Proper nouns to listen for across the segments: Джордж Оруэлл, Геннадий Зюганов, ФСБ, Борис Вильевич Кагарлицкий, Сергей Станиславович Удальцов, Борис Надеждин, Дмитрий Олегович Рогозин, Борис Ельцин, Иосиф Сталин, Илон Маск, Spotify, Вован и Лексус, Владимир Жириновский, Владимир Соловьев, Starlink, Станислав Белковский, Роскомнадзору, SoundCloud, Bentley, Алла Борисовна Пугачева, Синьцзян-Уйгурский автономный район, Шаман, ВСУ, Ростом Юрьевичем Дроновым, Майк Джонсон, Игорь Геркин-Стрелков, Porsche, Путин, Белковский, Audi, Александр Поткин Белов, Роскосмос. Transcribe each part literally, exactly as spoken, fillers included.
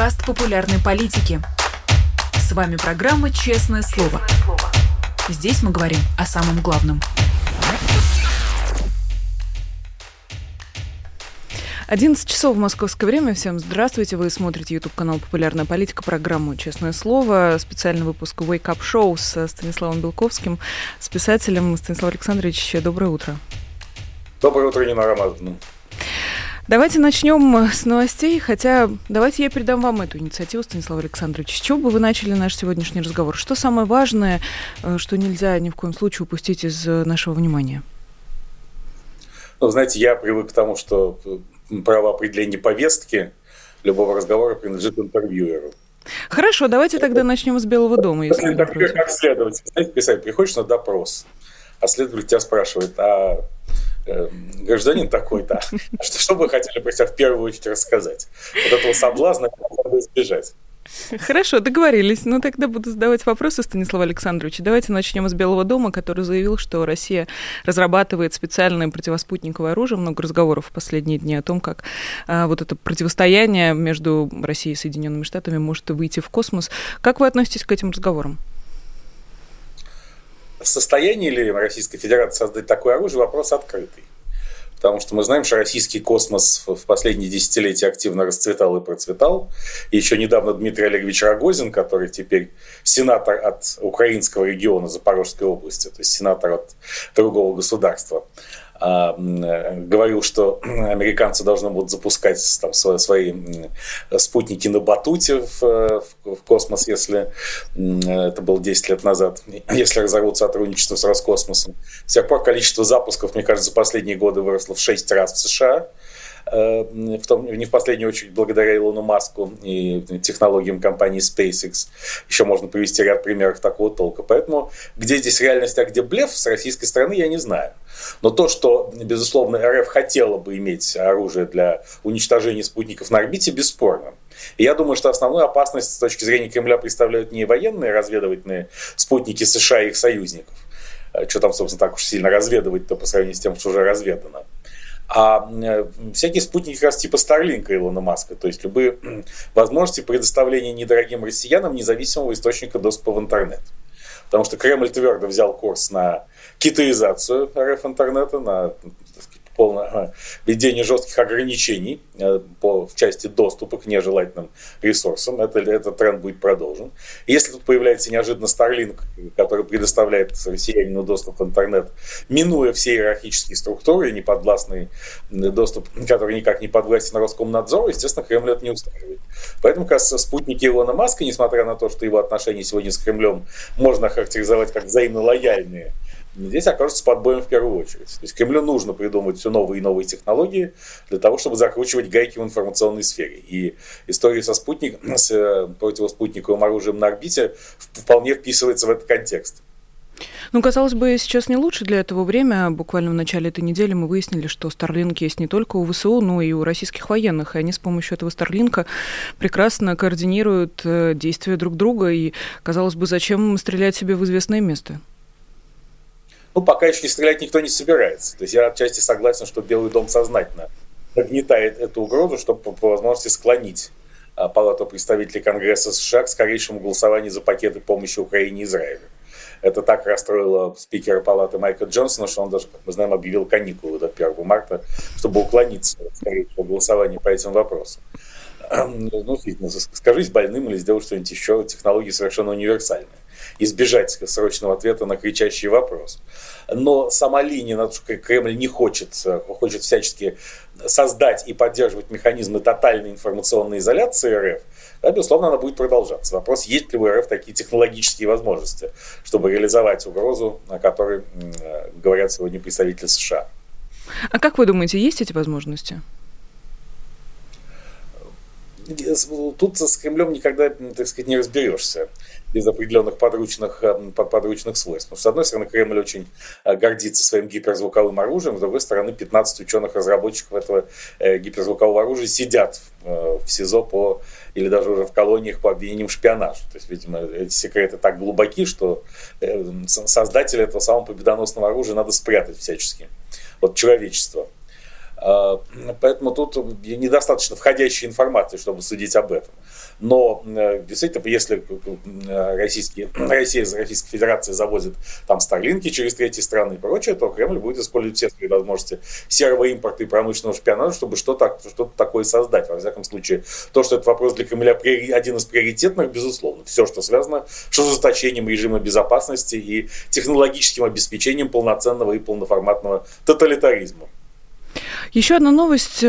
подкаст популярной политики. С вами программа «Честное слово». Здесь мы говорим о самом главном. одиннадцать часов в московское время. Всем здравствуйте. Вы смотрите YouTube-канал «Популярная политика», программу «Честное слово». Специальный выпуск «Wake Up Show» со Станиславом Белковским, с писателем. Станислав Александрович, доброе утро. Доброе утро, Нина Романовна. Давайте начнем с новостей, хотя давайте я передам вам эту инициативу, Станислав Александрович. С чего бы вы начали наш сегодняшний разговор? Что самое важное, что нельзя ни в коем случае упустить из нашего внимания? Ну, знаете, я привык к тому, что право определения повестки любого разговора принадлежит интервьюеру. Хорошо, давайте тогда начнем с Белого дома. Если интервьюер как следователь. Знаете, писатель, приходишь на допрос, а следователь тебя спрашивает, а э, гражданин такой-то, что, что бы вы хотели про себя в первую очередь рассказать? Вот этого соблазна надо избежать. Хорошо, договорились. Ну, тогда буду задавать вопросы Станиславу Александровичу. Давайте начнем с Белого дома, который заявил, что Россия разрабатывает специальное противоспутниковое оружие. Много разговоров в последние дни о том, как а, вот это противостояние между Россией и Соединенными Штатами может выйти в космос. Как вы относитесь к этим разговорам? В состоянии ли Российская Федерация создать такое оружие, вопрос открытый. Потому что мы знаем, что российский космос в последние десятилетия активно расцветал и процветал. И еще недавно Дмитрий Олегович Рогозин, который теперь сенатор от украинского региона Запорожской области, то есть сенатор от другого государства, говорил, что американцы должны будут запускать там, свои спутники на батуте в, в космос, если это было десять лет назад, если разорвут сотрудничество с Роскосмосом. С тех пор количество запусков, мне кажется, за последние годы выросло в шесть раз в США. В том, не в последнюю очередь благодаря Илону Маску и технологиям компании SpaceX. Еще можно привести ряд примеров такого толка. Поэтому где здесь реальность, а где блеф с российской стороны, я не знаю. Но то, что, безусловно, РФ хотела бы иметь оружие для уничтожения спутников на орбите, бесспорно. И я думаю, что основную опасность с точки зрения Кремля представляют не военные разведывательные спутники США и их союзников. Что там, собственно, так уж сильно разведывать-то по сравнению с тем, что уже разведано. А всякие спутники как раз типа Starlink и Илона Маска, то есть любые возможности предоставления недорогим россиянам независимого источника доступа в интернет. Потому что Кремль твердо взял курс на китаизацию РФ интернета, на полное введение жестких ограничений по, в части доступа к нежелательным ресурсам. Это, этот тренд будет продолжен. Если тут появляется неожиданно Starlink, который предоставляет россиянину доступ в интернет, минуя все иерархические структуры, неподвластный доступ, который никак не подвластен Роскомнадзору, естественно, Кремль это не устраивает. Поэтому, кажется, спутники Илона Маска, несмотря на то, что его отношения сегодня с Кремлем можно охарактеризовать как взаимно лояльные, здесь окажется под боем в первую очередь. То есть Кремлю нужно придумывать все новые и новые технологии для того, чтобы закручивать гайки в информационной сфере. И история со спутником, с противоспутниковым оружием на орбите вполне вписывается в этот контекст. Ну, казалось бы, сейчас не лучше для этого время. Буквально в начале этой недели мы выяснили, что Starlink есть не только у ВСУ, но и у российских военных. И они с помощью этого Starlink'а прекрасно координируют действия друг друга. И, казалось бы, зачем стрелять себе в известное место? Ну, пока еще стрелять никто не собирается. То есть я отчасти согласен, что Белый дом сознательно нагнетает эту угрозу, чтобы по возможности склонить Палату представителей Конгресса США к скорейшему голосованию за пакеты помощи Украине и Израилю. Это так расстроило спикера Палаты Майка Джонсона, что он даже, как мы знаем, объявил каникулы до первого марта, чтобы уклониться от скорейшего голосования по этим вопросам. Ну, скажись больным или сделай что-нибудь еще. Технологии совершенно универсальны. Избежать срочного ответа на кричащий вопрос. Но сама линия, на то, что Кремль не хочет, хочет всячески создать и поддерживать механизмы тотальной информационной изоляции РФ, да, безусловно, она будет продолжаться. Вопрос, есть ли у РФ такие технологические возможности, чтобы реализовать угрозу, о которой говорят сегодня представители США. А как вы думаете, есть эти возможности? Тут с Кремлем никогда, так сказать, не разберешься без определенных подручных, подручных свойств. Потому что, с одной стороны, Кремль очень гордится своим гиперзвуковым оружием, с другой стороны, пятнадцать ученых-разработчиков этого гиперзвукового оружия сидят в СИЗО по, или даже уже в колониях по обвинениям в шпионаже. То есть, видимо, эти секреты так глубоки, что создателя этого самого победоносного оружия надо спрятать всячески от человечества. Поэтому тут недостаточно входящей информации, чтобы судить об этом. Но действительно, если российские, Россия из Российской Федерации завозит там Starlink через третьи страны и прочее, то Кремль будет использовать все свои возможности серого импорта и промышленного шпионажа, чтобы что-то, что-то такое создать. Во всяком случае, то, что этот вопрос для Кремля один из приоритетных, безусловно, все, что связано с ужесточением режима безопасности и технологическим обеспечением полноценного и полноформатного тоталитаризма. Еще одна новость,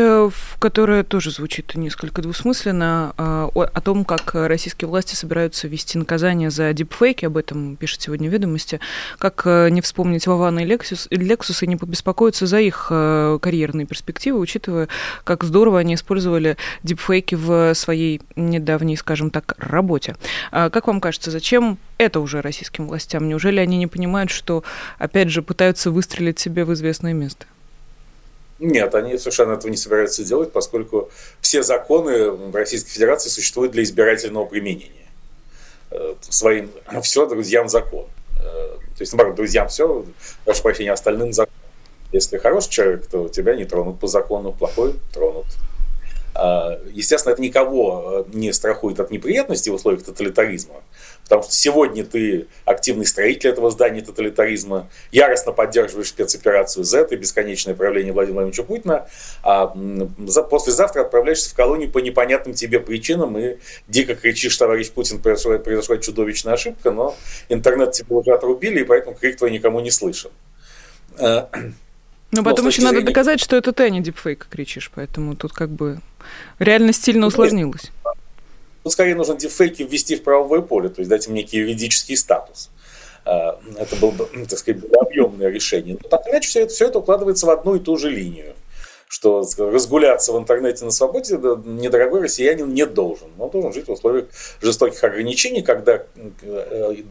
которая тоже звучит несколько двусмысленно, о том, как российские власти собираются ввести наказание за дипфейки, об этом пишет сегодня «Ведомости», как не вспомнить Вована и Лексус, Лексус и не побеспокоиться за их карьерные перспективы, учитывая, как здорово они использовали дипфейки в своей недавней, скажем так, работе. Как вам кажется, зачем это уже российским властям? Неужели они не понимают, что, опять же, пытаются выстрелить себе в известное место? Нет, они совершенно этого не собираются делать, поскольку все законы в Российской Федерации существуют для избирательного применения. Своим все, друзьям закон. То есть, наоборот, друзьям все, прошу прощения, остальным закон. Если хороший человек, то тебя не тронут по закону, плохой тронут. Естественно, это никого не страхует от неприятностей в условиях тоталитаризма, потому что сегодня ты активный строитель этого здания тоталитаризма, яростно поддерживаешь спецоперацию Z и бесконечное правление Владимира Владимировича Путина, а послезавтра отправляешься в колонию по непонятным тебе причинам и дико кричишь: товарищ Путин, произошла, произошла чудовищная ошибка, но интернет тебе уже отрубили, и поэтому крик твой никому не слышен. Но, Но потом еще зрения... надо доказать, что это ты, а не дипфейк, кричишь. Поэтому тут как бы реальность сильно усложнилась. Тут скорее нужно дипфейки ввести в правовое поле, то есть дать им некий юридический статус. Это было бы, так сказать, объемное решение. Но так иначе все это, все это укладывается в одну и ту же линию, что разгуляться в интернете на свободе недорогой россиянин не должен. Он должен жить в условиях жестоких ограничений, когда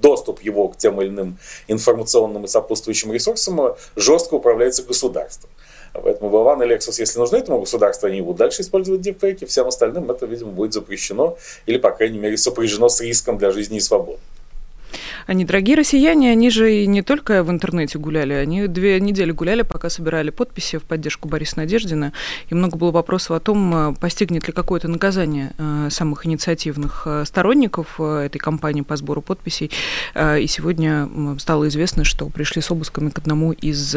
доступ его к тем или иным информационным и сопутствующим ресурсам жестко управляется государством. Поэтому Вован и Лексус, если нужны этому государству, они будут дальше использовать дипфейки, всем остальным это, видимо, будет запрещено или, по крайней мере, сопряжено с риском для жизни и свободы. Они, дорогие россияне, они же и не только в интернете гуляли, они две недели гуляли, пока собирали подписи в поддержку Бориса Надеждина, и много было вопросов о том, постигнет ли какое-то наказание самых инициативных сторонников этой кампании по сбору подписей, и сегодня стало известно, что пришли с обысками к одному из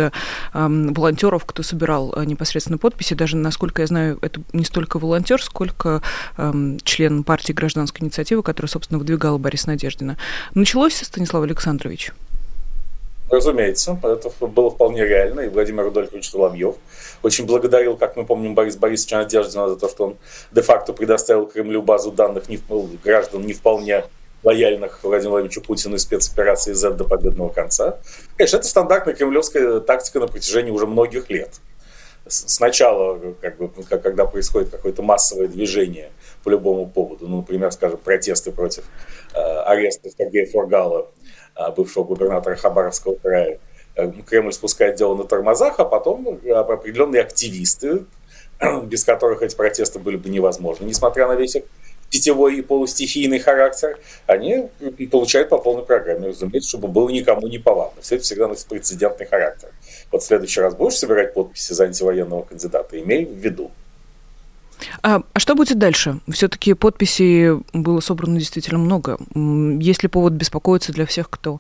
волонтеров, кто собирал непосредственно подписи, даже, насколько я знаю, это не столько волонтер, сколько член партии гражданской инициативы, которая, собственно, выдвигала Бориса Надеждина. Началось с Станислав Александрович? Разумеется, это было вполне реально, и Владимир Рудольфович Соловьев очень благодарил, как мы помним, Бориса Борисовича Надеждина за то, что он де-факто предоставил Кремлю базу данных не, граждан не вполне лояльных Владимиру Владимировичу Путину и спецоперации Z до победного конца. Конечно, это стандартная кремлевская тактика на протяжении уже многих лет. Сначала, как бы, когда происходит какое-то массовое движение по любому поводу, ну, например, скажем, протесты против э, ареста Сергея Фургала, э, бывшего губернатора Хабаровского края, э, Кремль спускает дело на тормозах, а потом определенные активисты, без которых эти протесты были бы невозможны, несмотря на весь их сетевой и полустихийный характер, они получают по полной программе, разумеется, чтобы было никому не повадно. Все это всегда носит прецедентный характер. Вот в следующий раз будешь собирать подписи за антивоенного кандидата, имей в виду. А, а что будет дальше? Все-таки подписей было собрано действительно много. Есть ли повод беспокоиться для всех, кто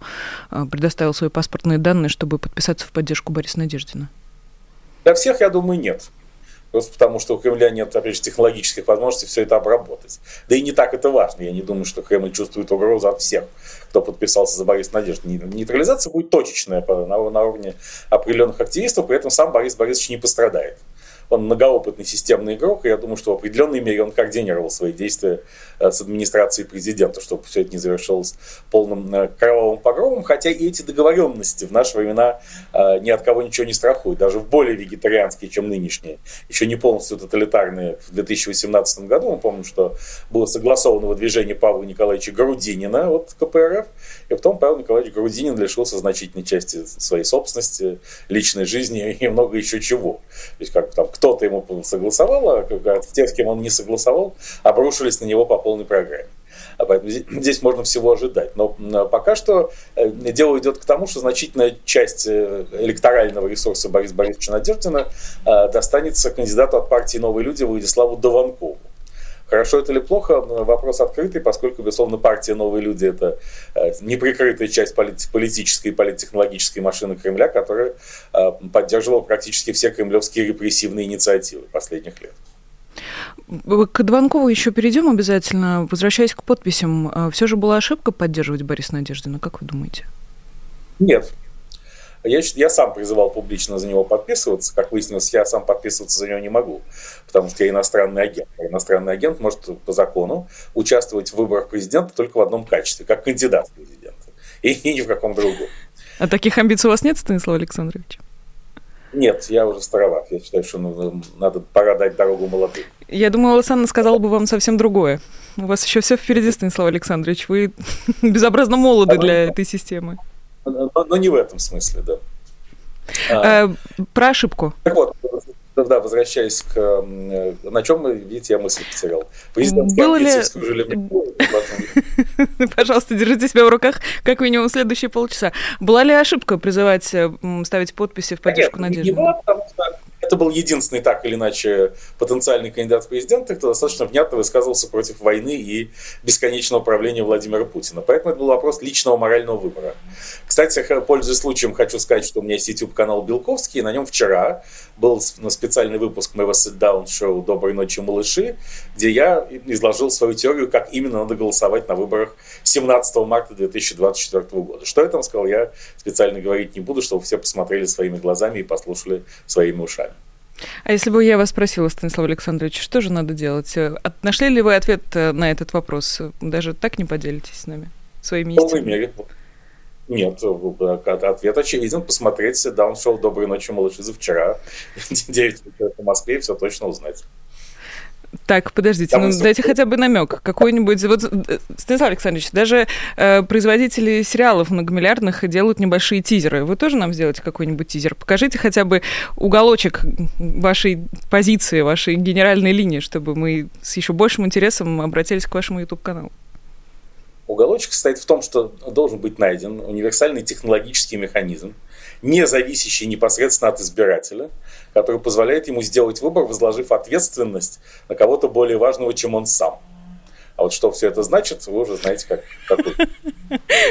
предоставил свои паспортные данные, чтобы подписаться в поддержку Бориса Надеждина? Для всех, я думаю, нет. Просто потому, что у Кремля нет, опять же, технологических возможностей все это обработать. Да и не так это важно. Я не думаю, что Кремль чувствует угрозу от всех, кто подписался за Бориса Надеждина. Нейтрализация будет точечная на уровне определенных активистов, при этом сам Борис Борисович не пострадает. Он многоопытный системный игрок, и я думаю, что в определенной мере он координировал свои действия с администрацией президента, чтобы все это не завершилось полным кровавым погромом, хотя и эти договоренности в наши времена ни от кого ничего не страхуют, даже в более вегетарианские, чем нынешние, еще не полностью тоталитарные. В две тысячи восемнадцатом году мы помним, что было согласовано выдвижение Павла Николаевича Грудинина от ка пэ эр эф, и потом Павел Николаевич Грудинин лишился значительной части своей собственности, личной жизни и много еще чего. То есть как там кто-то ему согласовал, а те, с кем он не согласовал, обрушились на него по полной программе. Поэтому здесь можно всего ожидать. Но пока что дело идет к тому, что значительная часть электорального ресурса Бориса Борисовича Надеждина достанется кандидату от партии «Новые люди» Владиславу Даванкову. Хорошо это или плохо, вопрос открытый, поскольку, безусловно, партия «Новые люди» — это неприкрытая часть политической и политтехнологической машины Кремля, которая поддерживала практически все кремлевские репрессивные инициативы последних лет. К Даванкову еще перейдем обязательно. Возвращаясь к подписям, все же была ошибка поддерживать Бориса Надеждина, как вы думаете? Нет. Я, я сам призывал публично за него подписываться. Как выяснилось, я сам подписываться за него не могу, потому что я иностранный агент. Иностранный агент может по закону участвовать в выборах президента только в одном качестве, как кандидат в президенты, и, и ни в каком другом. А таких амбиций у вас нет, Станислав Александрович? Нет, я уже староват. Я считаю, что ну, надо пора дать дорогу молодым. Я думаю, Александр сказал бы вам совсем другое. У вас еще все впереди, Станислав Александрович. Вы безобразно молоды для этой системы. Но не в этом смысле, да. А, про ошибку. Так вот, да, возвращаясь к... На чем, видите, я мысль потерял. Президент Было ли... Пожалуйста, держите себя в руках как минимум следующие полчаса. Была ли ошибка призывать ставить подписи в поддержку Надежды? Не была, потому что это был единственный так или иначе потенциальный кандидат в президенты, кто достаточно внятно высказывался против войны и бесконечного правления Владимира Путина. Поэтому это был вопрос личного морального выбора. Кстати, пользуясь случаем, хочу сказать, что у меня есть YouTube-канал «Белковский», и на нем вчера был специальный выпуск моего сит-даун-шоу «Доброй ночи, малыши», где я изложил свою теорию, как именно надо голосовать на выборах семнадцатого марта две тысячи двадцать четвёртого года. Что я там сказал, я специально говорить не буду, чтобы все посмотрели своими глазами и послушали своими ушами. А если бы я вас спросила, Станислав Александрович, что же надо делать? Нашли ли вы ответ на этот вопрос? Даже так не поделитесь с нами своими истинами? В полной мере. Нет, ответ очевиден. Посмотреть даун-шоу «Доброй ночи, малыши» за вчера. девять вечера по Москве, и все точно узнать. Так, подождите, ну, дайте хотя бы намек какой-нибудь. Вот, Станислав Александрович, даже э, производители сериалов многомиллиардных делают небольшие тизеры. Вы тоже нам сделаете какой-нибудь тизер? Покажите хотя бы уголочек вашей позиции, вашей генеральной линии, чтобы мы с еще большим интересом обратились к вашему YouTube-каналу. Уголочек состоит в том, что должен быть найден универсальный технологический механизм, не зависящий непосредственно от избирателя, который позволяет ему сделать выбор, возложив ответственность на кого-то более важного, чем он сам. А вот что все это значит, вы уже знаете, как.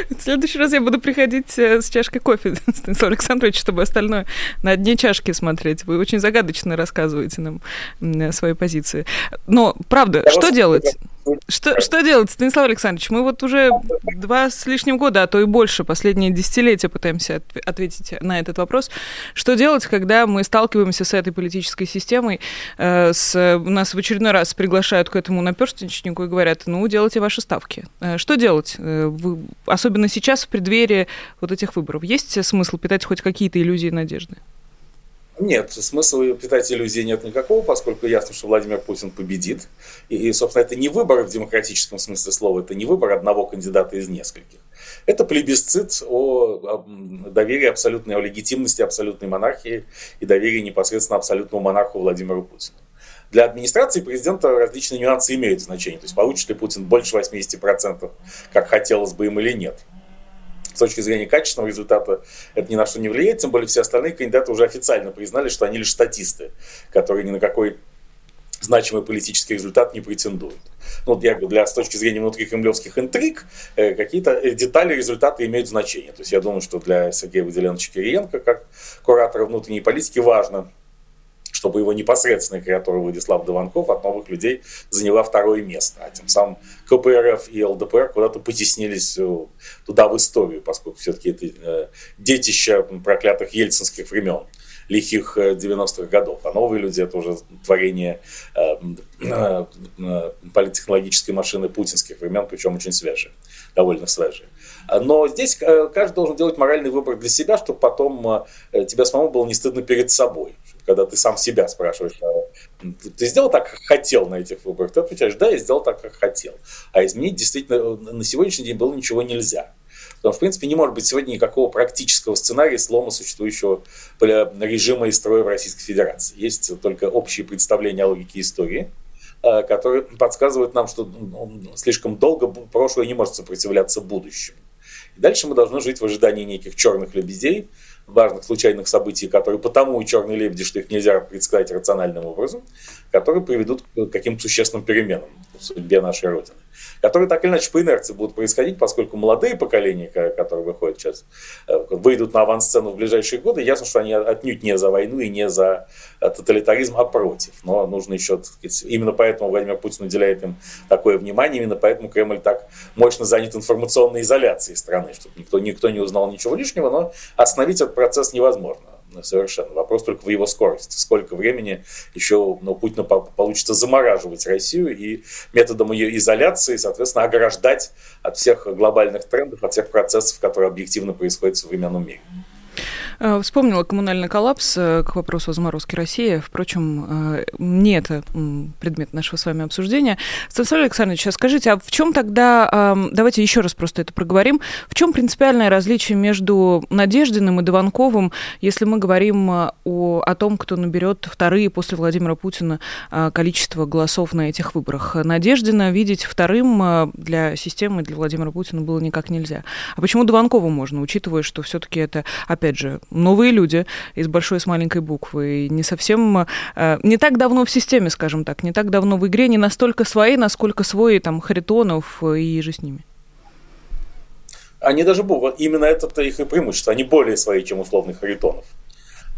В следующий раз я буду приходить с чашкой кофе, Станислав Александрович, чтобы остальное на одни чашки смотреть. Вы очень загадочно рассказываете нам свои позиции. Но, правда, что делать? Что, что делать, Станислав Александрович? Мы вот уже два с лишним года, а то и больше, последние десятилетия пытаемся от- ответить на этот вопрос. Что делать, когда мы сталкиваемся с этой политической системой? Э, с, нас в очередной раз приглашают к этому наперстничнику и говорят, ну, делайте ваши ставки. Э, что делать? Э, вы, особенно сейчас, в преддверии вот этих выборов. Есть смысл питать хоть какие-то иллюзии и надежды? Нет, смысла питать иллюзии нет никакого, поскольку ясно, что Владимир Путин победит. И, и, собственно, это не выбор в демократическом смысле слова, это не выбор одного кандидата из нескольких. Это плебисцит о, о доверии абсолютной, о легитимности абсолютной монархии и доверии непосредственно абсолютному монарху Владимиру Путину. Для администрации президента различные нюансы имеют значение. То есть получит ли Путин больше восемьдесят процентов, как хотелось бы им или нет. С точки зрения качественного результата это ни на что не влияет, тем более все остальные кандидаты уже официально признали, что они лишь статисты, которые ни на какой значимый политический результат не претендует. Ну, я говорю, для, с точки зрения внутрикремлевских интриг, э, какие-то детали результаты имеют значение. То есть я думаю, что для Сергея Владиленовича Кириенко, как куратора внутренней политики, важно, чтобы его непосредственный креатор Владислав Даванков от новых людей заняла второе место. А тем самым ка пэ эр эф и эл дэ пэ эр куда-то потеснились туда в историю, поскольку все-таки это детище проклятых ельцинских времен, лихих девяностых годов. А новые люди – это уже творение политтехнологической машины путинских времен, причем очень свежие, довольно свежие. Но здесь каждый должен делать моральный выбор для себя, чтобы потом тебя самому было не стыдно перед собой. Когда ты сам себя спрашиваешь, ты сделал так, как хотел на этих выборах? Ты отвечаешь, да, я сделал так, как хотел. А изменить действительно на сегодняшний день было ничего нельзя. Потому что, в принципе, не может быть сегодня никакого практического сценария слома существующего режима и строя в Российской Федерации. Есть только общие представления о логике истории, которые подсказывают нам, что слишком долго прошлое не может сопротивляться будущему. И дальше мы должны жить в ожидании неких черных лебедей, важных случайных событий, которые потому и черные лебеди, что их нельзя предсказать рациональным образом, которые приведут к каким-то существенным переменам в судьбе нашей Родины, которые так или иначе по инерции будут происходить, поскольку молодые поколения, которые выходят сейчас, выйдут на авансцену в ближайшие годы, ясно, что они отнюдь не за войну и не за тоталитаризм, а против. Но нужно еще, так сказать, именно поэтому Владимир Путин уделяет им такое внимание, именно поэтому Кремль так мощно занят информационной изоляцией страны, чтобы никто, никто не узнал ничего лишнего, но остановить этот процесс невозможно. Совершенно. Вопрос только в его скорости. Сколько времени еще у ну, Путина получится замораживать Россию и методом ее изоляции, соответственно, ограждать от всех глобальных трендов, от всех процессов, которые объективно происходят в современном мире. Вспомнила коммунальный коллапс к вопросу о заморозке России. Впрочем, не это предмет нашего с вами обсуждения. Станислав Александрович, скажите, а в чем тогда, давайте еще раз просто это проговорим, в чем принципиальное различие между Надеждиным и Даванковым, если мы говорим о, о том, кто наберет вторые после Владимира Путина количество голосов на этих выборах? Надеждина видеть вторым для системы, для Владимира Путина было никак нельзя. А почему Даванкову можно, учитывая, что все-таки это, опять же, новые люди из большой и с маленькой буквы, и не совсем, не так давно в системе, скажем так, не так давно в игре, не настолько свои, насколько свой там Харитонов и же с ними. Они даже, именно это их и преимущество, они более свои, чем условный Харитонов.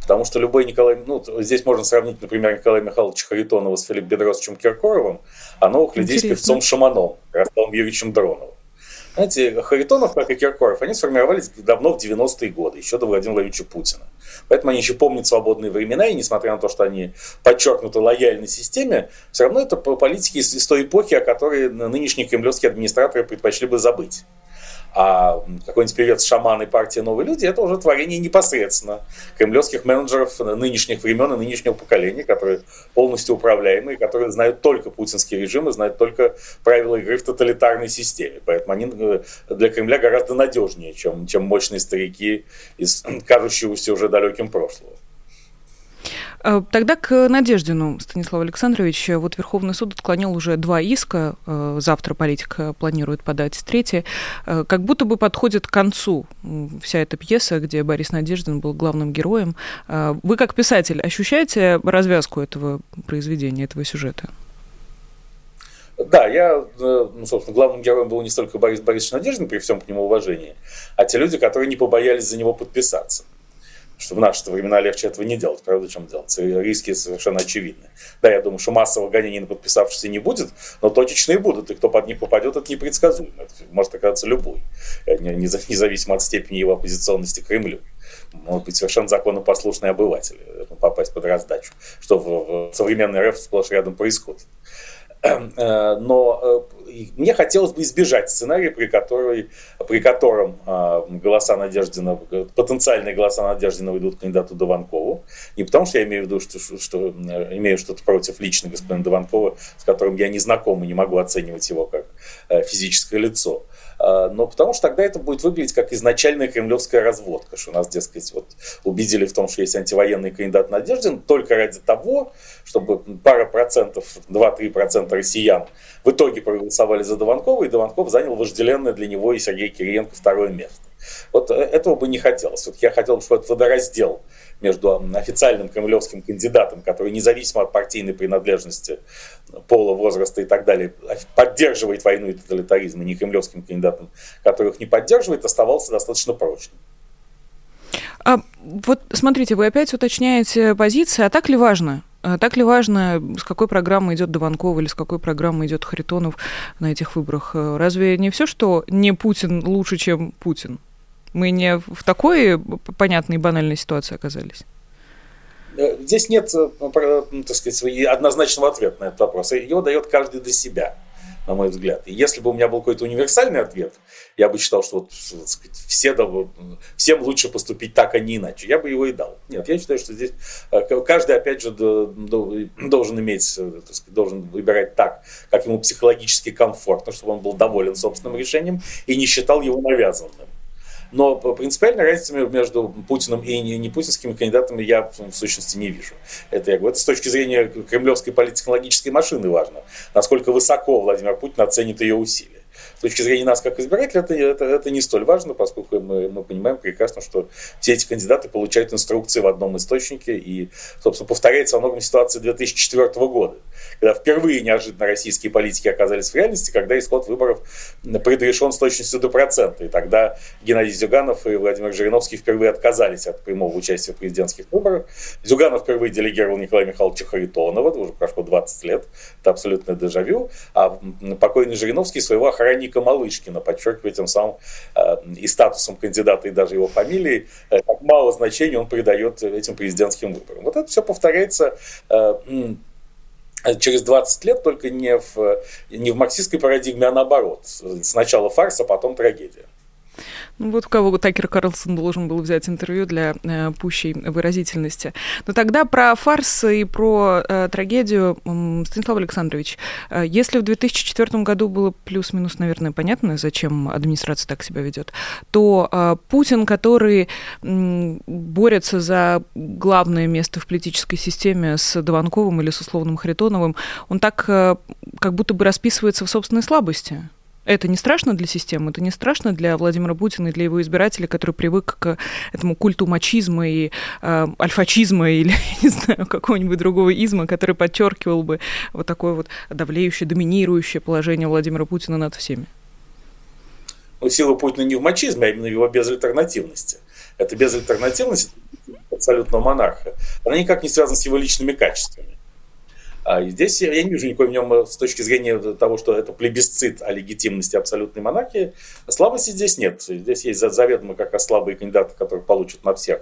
Потому что любой Николай... Ну, здесь можно сравнить, например, Николая Михайловича Харитонова с Филиппом Бедросовичем Киркоровым, а новых людей с певцом Шаманом, Ростом Юрьевичем Дроновым. Знаете, Харитонов, как и Киркоров, они сформировались давно в девяностые годы, еще до Владимира Владимировича Путина. Поэтому они еще помнят свободные времена, и несмотря на то, что они подчеркнуты лояльны системе, все равно это политики из той эпохи, о которой нынешние кремлевские администраторы предпочли бы забыть. А какой-нибудь певец Шаман и партия «Новые люди» — это уже творение непосредственно кремлевских менеджеров нынешних времен и нынешнего поколения, которые полностью управляемые, которые знают только путинский режим и знают только правила игры в тоталитарной системе. Поэтому они для Кремля гораздо надежнее, чем, чем мощные старики из кажущегося уже далеким прошлого. Тогда к Надеждину, Станислав Александрович. Вот Верховный суд отклонил уже два иска. Завтра политик планирует подать третий. Как будто бы подходит к концу вся эта пьеса, где Борис Надеждин был главным героем. Вы, как писатель, ощущаете развязку этого произведения, этого сюжета? Да, я, ну, собственно, главным героем был не столько Борис Борисович Надеждин, при всем к нему уважении, а те люди, которые не побоялись за него подписаться. Что в наши времена легче этого не делать, правда, чем делать. Риски совершенно очевидны. Да, я думаю, что массового гонения на подписавшихся не будет, но точечные будут, и кто под них попадет, это непредсказуемо. Это может оказаться любой, независимо от степени его оппозиционности к Кремлю. Могут быть совершенно законопослушные обыватели, попасть под раздачу, что в современной РФ сплошь рядом происходит. Но мне хотелось бы избежать сценария, при, которой, при котором голоса Надеждина, потенциальные голоса Надеждина уйдут к кандидату Даванкову. Не потому, что я имею в виду, что, что, что имею что-то против лично господина Даванкова, с которым я не знаком и не могу оценивать его как физическое лицо. Но потому что тогда это будет выглядеть как изначальная кремлевская разводка, что нас, дескать, вот убедили в том, что есть антивоенный кандидат Надеждин только ради того, чтобы пара процентов, два-три процента россиян в итоге проголосовали за Даванкова, и Даванков занял вожделенное для него и Сергея Кириенко второе место. Вот этого бы не хотелось. Вот я хотел бы, чтобы этот водораздел между официальным кремлевским кандидатом, который независимо от партийной принадлежности, пола, возраста и так далее, поддерживает войну и тоталитаризм, и не кремлевским кандидатом, которых не поддерживает, оставался достаточно прочным. А вот смотрите, вы опять уточняете позиции, а так ли важно? Так ли важно, с какой программы идет Даванков или с какой программы идет Харитонов на этих выборах? Разве не все, что не Путин лучше, чем Путин? Мы не в такой понятной и банальной ситуации оказались? Здесь нет, так сказать, однозначного ответа на этот вопрос. Его дает каждый для себя, на мой взгляд. И если бы у меня был какой-то универсальный ответ, я бы считал, что вот, так сказать, все, всем лучше поступить так, а не иначе. Я бы его и дал. Нет, я считаю, что здесь каждый, опять же, должен иметь, так сказать, должен выбирать так, как ему психологически комфортно, чтобы он был доволен собственным решением и не считал его навязанным. Но принципиальной разницы между Путиным и непутинскими кандидатами я в сущности не вижу. Это, я говорю, это с точки зрения кремлевской политтехнологической машины важно, насколько высоко Владимир Путин оценит ее усилия. С точки зрения нас как избирателей это, это, это не столь важно, поскольку мы, мы понимаем прекрасно, что все эти кандидаты получают инструкции в одном источнике. И, собственно, повторяется во многом ситуация две тысячи четвёртого года, когда впервые неожиданно российские политики оказались в реальности, когда исход выборов предрешен с точностью до процента. И тогда Геннадий Зюганов и Владимир Жириновский впервые отказались от прямого участия в президентских выборах. Зюганов впервые делегировал Николая Михайловича Харитонова, уже прошло двадцать лет, это абсолютное дежавю. А покойный Жириновский своего охранника Малышкина, подчеркивая тем самым э, и статусом кандидата, и даже его фамилии, э, как мало значения он придает этим президентским выборам. Вот это все повторяется э, через двадцать лет, только не в, не в марксистской парадигме, а наоборот. Сначала фарс, а потом трагедия. Ну вот у кого Такер Карлсон должен был взять интервью для э, пущей выразительности. Но тогда про фарс и про э, трагедию. Э, Станислав Александрович, э, если в две тысячи четвёртом году было плюс-минус, наверное, понятно, зачем администрация так себя ведет, то э, Путин, который э, борется за главное место в политической системе с Даванковым или с условным Харитоновым, он так э, как будто бы расписывается в собственной слабости. Это не страшно для системы, это не страшно для Владимира Путина и для его избирателей, который привык к этому культу мачизма и э, альфачизма или, я не знаю, какого-нибудь другого изма, который подчеркивал бы вот такое вот давлеющее, доминирующее положение Владимира Путина над всеми. Ну, сила Путина не в мачизме, а именно в его безальтернативности. Это безальтернативность абсолютного монарха, она никак не связана с его личными качествами. А здесь я не вижу никакой в нем, с точки зрения того, что это плебисцит о легитимности абсолютной монархии, слабости здесь нет. Здесь есть заведомо как раз слабые кандидаты, которые получат на всех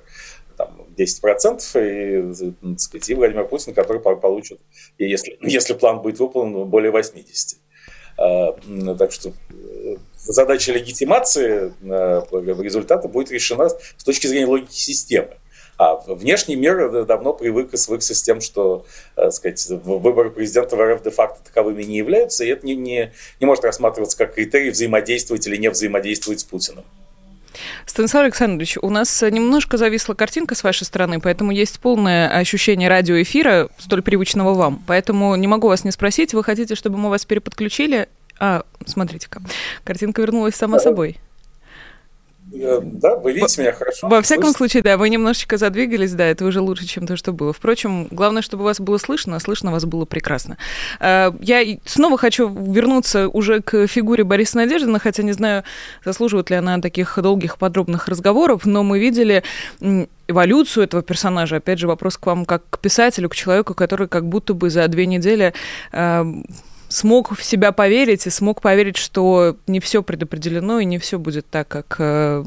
там, десять процентов, и, так сказать, и Владимир Путин, который получит, если, если план будет выполнен, более восемьдесят процентов. Так что задача легитимации результата будет решена с точки зрения логики системы. А внешний мир давно привык и свыкся с тем, что, так сказать, выборы президента в РФ де-факто таковыми не являются, и это не, не, не может рассматриваться как критерий взаимодействовать или не взаимодействовать с Путиным. Станислав Александрович, у нас немножко зависла картинка с вашей стороны, поэтому есть полное ощущение радиоэфира, столь привычного вам. Поэтому не могу вас не спросить, вы хотите, чтобы мы вас переподключили? А, смотрите-ка, картинка вернулась сама собой. Да, вы видите меня хорошо. Во всяком слышно? Случае, да, вы немножечко задвигались, да, это уже лучше, чем то, что было. Впрочем, главное, чтобы вас было слышно, а слышно вас было прекрасно. Я снова хочу вернуться уже к фигуре Бориса Надеждина, хотя не знаю, заслуживает ли она таких долгих подробных разговоров, но мы видели эволюцию этого персонажа. Опять же, вопрос к вам как к писателю, к человеку, который как будто бы за две недели... смог в себя поверить и смог поверить, что не все предопределено и не все будет так, как э,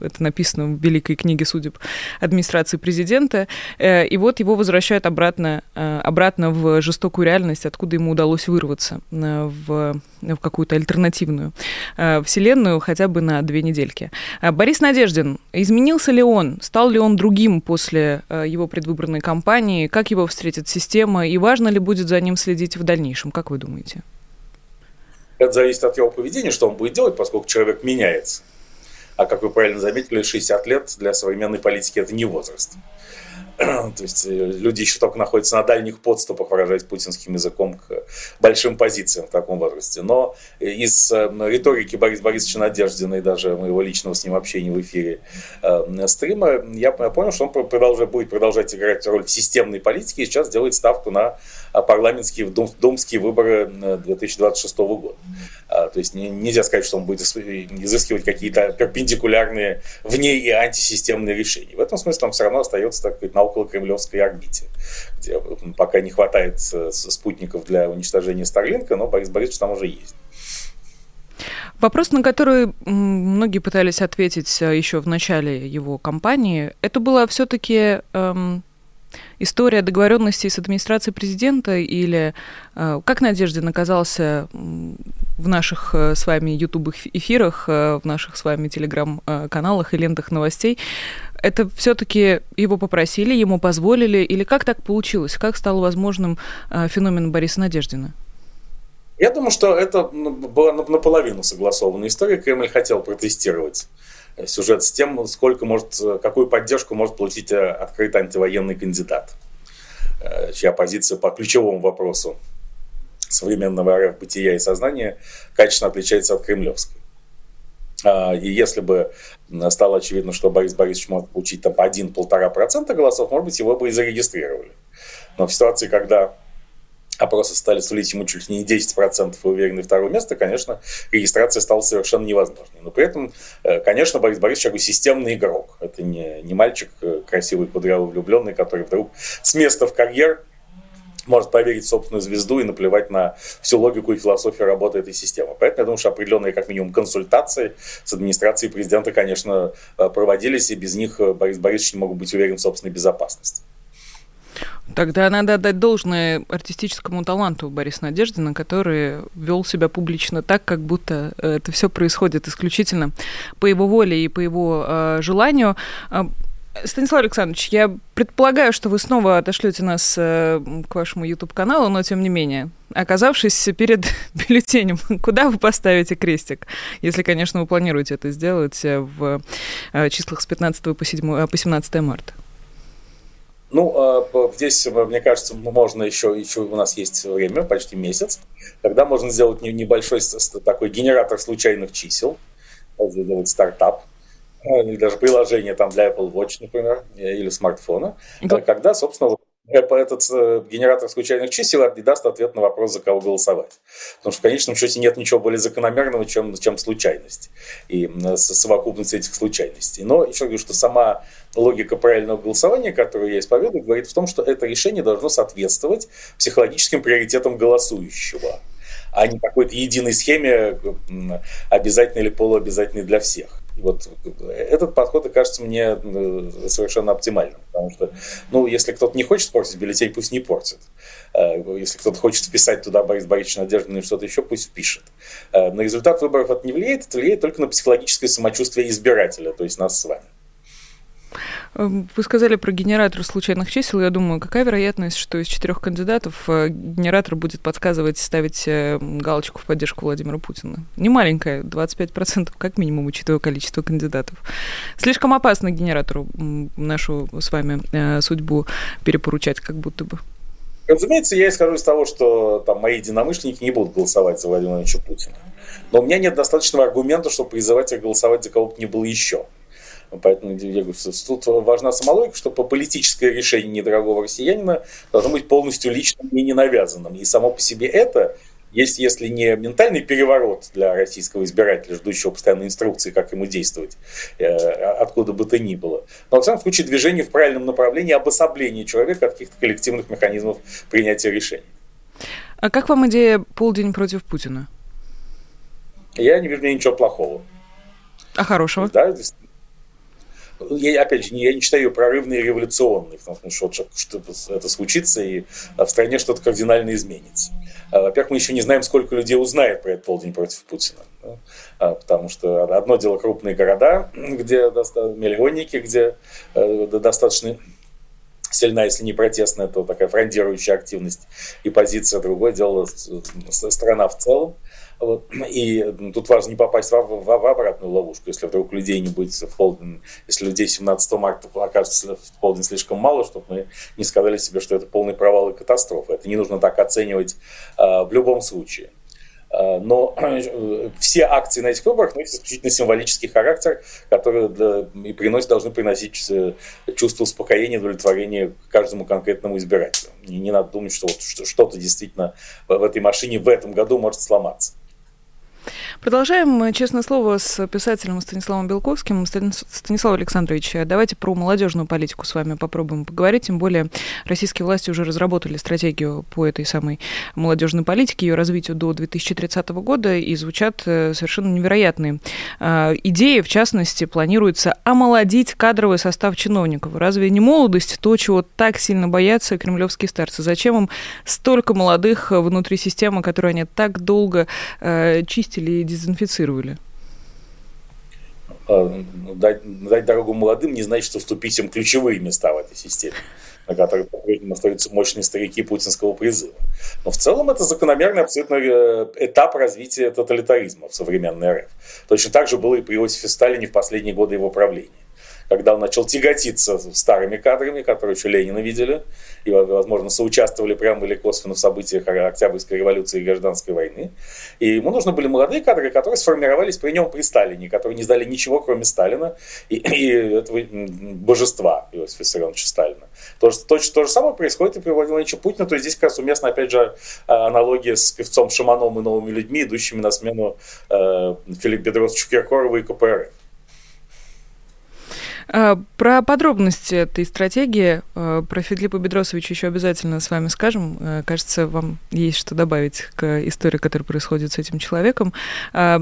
это написано в великой книге судеб администрации президента. Э, и вот его возвращают обратно, э, обратно в жестокую реальность, откуда ему удалось вырваться э, в, в какую-то альтернативную э, вселенную хотя бы на две недельки. Э, Борис Надеждин, изменился ли он? Стал ли он другим после э, его предвыборной кампании? Как его встретит система? И важно ли будет за ним следить в дальнейшем? Как вы думаете? Это зависит от его поведения, что он будет делать, поскольку человек меняется. А как вы правильно заметили, шестьдесят лет для современной политики – это не возраст. То есть люди еще только находятся на дальних подступах, выражаясь путинским языком, к большим позициям в таком возрасте. Но из риторики Бориса Борисовича Надеждина и даже моего личного с ним общения в эфире э, стрима, я понял, что он продолжает, будет продолжать играть роль в системной политике и сейчас делает ставку на парламентские дум, думские выборы две тысячи двадцать шестого года. То есть нельзя сказать, что он будет изыскивать какие-то перпендикулярные вне- и антисистемные решения. В этом смысле он все равно остается, так сказать, на около кремлевской орбите, где пока не хватает спутников для уничтожения Starlink, но Борис Борисович там уже есть. Вопрос, на который многие пытались ответить еще в начале его кампании, это была все-таки эм, история договоренностей с администрацией президента или э, как Надеждин оказался в наших с вами YouTube-эфирах, в наших с вами телеграм-каналах и лентах новостей. Это все-таки его попросили, ему позволили? Или как так получилось? Как стал возможным феномен Бориса Надеждина? Я думаю, что это была наполовину согласованная история. Кремль хотел протестировать сюжет с тем, сколько может, какую поддержку может получить открытый антивоенный кандидат, чья позиция по ключевому вопросу современного эр эф бытия и сознания качественно отличается от кремлевской. И если бы стало очевидно, что Борис Борисович может получить там один-полтора процента голосов, может быть, его бы и зарегистрировали. Но в ситуации, когда опросы стали сулить ему чуть ли не десять процентов и уверенное второе место, конечно, регистрация стала совершенно невозможной. Но при этом, конечно, Борис Борисович системный игрок. Это не, не мальчик красивый, кудрявый, влюбленный, который вдруг с места в карьер может поверить в собственную звезду и наплевать на всю логику и философию работы этой системы. Поэтому я думаю, что определенные, как минимум, консультации с администрацией президента, конечно, проводились, и без них Борис Борисович не мог быть уверен в собственной безопасности. Тогда надо отдать должное артистическому таланту Бориса Надеждина, который вел себя публично так, как будто это все происходит исключительно по его воле и по его э, желанию. Станислав Александрович, я предполагаю, что вы снова отошлете нас э, к вашему YouTube-каналу, но тем не менее, оказавшись перед бюллетенем, куда вы поставите крестик? Если, конечно, вы планируете это сделать в э, числах с пятнадцатого по семнадцатое марта. Ну, здесь, мне кажется, можно еще, еще у нас есть время, почти месяц, когда можно сделать небольшой такой генератор случайных чисел, можно сделать стартап, или даже приложение там для Apple Watch, например, или смартфона, да. Когда, собственно, этот генератор случайных чисел даст ответ на вопрос, за кого голосовать. Потому что в конечном счете нет ничего более закономерного, чем, чем случайность и совокупность этих случайностей. Но еще говорю, что сама логика правильного голосования, которую я исповедую, говорит в том, что это решение должно соответствовать психологическим приоритетам голосующего, а не какой-то единой схеме, обязательной или полуобязательной для всех. Вот этот подход кажется мне совершенно оптимальным, потому что, ну, если кто-то не хочет портить бюллетень, пусть не портит. Если кто-то хочет вписать туда Борис Борисович Надеждин или что-то еще, пусть впишет. На результат выборов это не влияет, это влияет только на психологическое самочувствие избирателя, то есть нас с вами. Вы сказали про генератор случайных чисел. Я думаю, какая вероятность, что из четырех кандидатов генератор будет подсказывать ставить галочку в поддержку Владимира Путина? Немаленькая, двадцать пять процентов как минимум, учитывая количество кандидатов. Слишком опасно генератору нашу с вами судьбу перепоручать как будто бы. Разумеется, я исхожу из того, что там мои единомышленники не будут голосовать за Владимира Владимировича Путина. Но у меня нет достаточного аргумента, чтобы призывать их голосовать за кого бы то ни было еще. Поэтому я говорю, что тут важна самологика, что политическое решение недорогого россиянина должно быть полностью личным и ненавязанным. И само по себе это, есть, если не ментальный переворот для российского избирателя, ждущего постоянной инструкции, как ему действовать, откуда бы то ни было, но, во всяком случае, движение в правильном направлении, обособление человека от каких-то коллективных механизмов принятия решений. А как вам идея «Полдень против Путина»? Я не вижу ничего плохого. А хорошего? Да, действительно. Я, опять же, я не считаю ее прорывной и революционной, потому что что-то это случится, и в стране что-то кардинально изменится. Во-первых, мы еще не знаем, сколько людей узнает про этот полдень против Путина. Потому что одно дело крупные города, где миллионники, где достаточно сильна, если не протестная, то такая фрондирующая активность и позиция. Другое дело страна в целом. Вот. И тут важно не попасть в, в, в обратную ловушку, если вдруг людей не будет в полдень, если людей семнадцатого марта окажется в полдень слишком мало, чтобы мы не сказали себе, что это полный провал и катастрофа. Это не нужно так оценивать э, в любом случае. Э, но э, все акции на этих выборах носят исключительно символический характер, который для, и приносит, должны приносить чувство успокоения, удовлетворения каждому конкретному избирателю. И не надо думать, что вот, что-то действительно в, в этой машине в этом году может сломаться. Продолжаем «Честное слово» с писателем Станиславом Белковским. Станислав Александрович, давайте про молодежную политику с вами попробуем поговорить. Тем более российские власти уже разработали стратегию по этой самой молодежной политике, ее развитию до две тысячи тридцатого года, и звучат совершенно невероятные идеи. В частности, планируется омолодить кадровый состав чиновников. Разве не молодость то, чего так сильно боятся кремлевские старцы? Зачем им столько молодых внутри системы, которую они так долго чистили или дезинфицировали? Дать, дать дорогу молодым не значит уступить им ключевые места в этой системе. на которых остаются мощные старики путинского призыва. Но в целом это закономерный абсолютно этап развития тоталитаризма в современной РФ. Точно так же было и при Иосифе Сталине в последние годы его правления, когда он начал тяготиться старыми кадрами, которые еще Ленина видели и, возможно, соучаствовали прямо или косвенно в событиях Октябрьской революции и Гражданской войны. И ему нужны были молодые кадры, которые сформировались при нем при Сталине, которые не сдали ничего, кроме Сталина и, и этого божества Иосифа Виссарионовича Сталина. То, то, то же самое происходит и при Владимире Владимировиче Путине. То есть здесь как раз уместна, опять же, аналогия с певцом Шаманом и новыми людьми, идущими на смену э, Филиппу Бедросовичу Киркорову и КПРФ. Про подробности этой стратегии, про Филиппа Бедросовича еще обязательно с вами скажем. Кажется, вам есть что добавить к истории, которая происходит с этим человеком.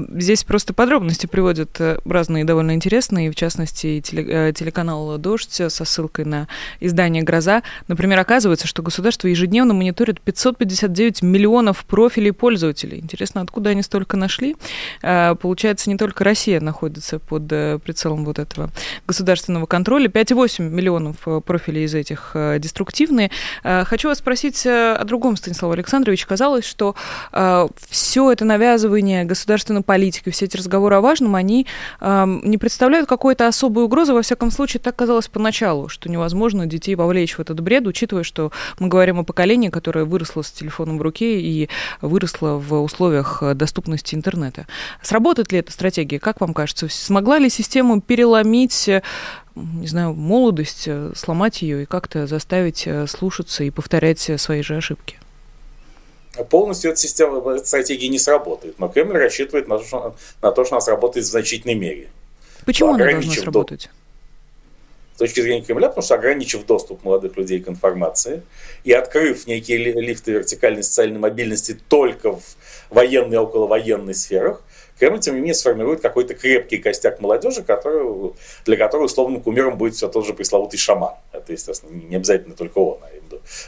Здесь просто подробности приводят разные довольно интересные, в частности, телеканал «Дождь» со ссылкой на издание «Гроза». Например, оказывается, что государство ежедневно мониторит пятьсот пятьдесят девять миллионов профилей пользователей. Интересно, откуда они столько нашли? Получается, не только Россия находится под прицелом вот этого государства, контроля. пять целых восемь десятых миллионов профилей из этих деструктивные. Хочу вас спросить о другом, Станислав Александрович. Казалось, что все это навязывание государственной политики, все эти разговоры о важном, они не представляют какой-то особой угрозы. Во всяком случае, так казалось поначалу, что невозможно детей вовлечь в этот бред, учитывая, что мы говорим о поколении, которое выросло с телефоном в руке и выросло в условиях доступности интернета. Сработает ли эта стратегия? Как вам кажется, смогла ли систему переломить, не знаю, молодость, сломать ее и как-то заставить слушаться и повторять свои же ошибки? Полностью эта система, эта стратегия не сработает, но Кремль рассчитывает на то, что, на то, что она сработает в значительной мере. Почему она должна сработать? С точки зрения Кремля, потому что, ограничив доступ молодых людей к информации и открыв некие лифты вертикальной социальной мобильности только в военной и околовоенной сферах, Кремль, тем не менее, сформирует какой-то крепкий костяк молодежи, который, для которой условным кумиром будет все тот же пресловутый Шаман. Это, естественно, не обязательно только он.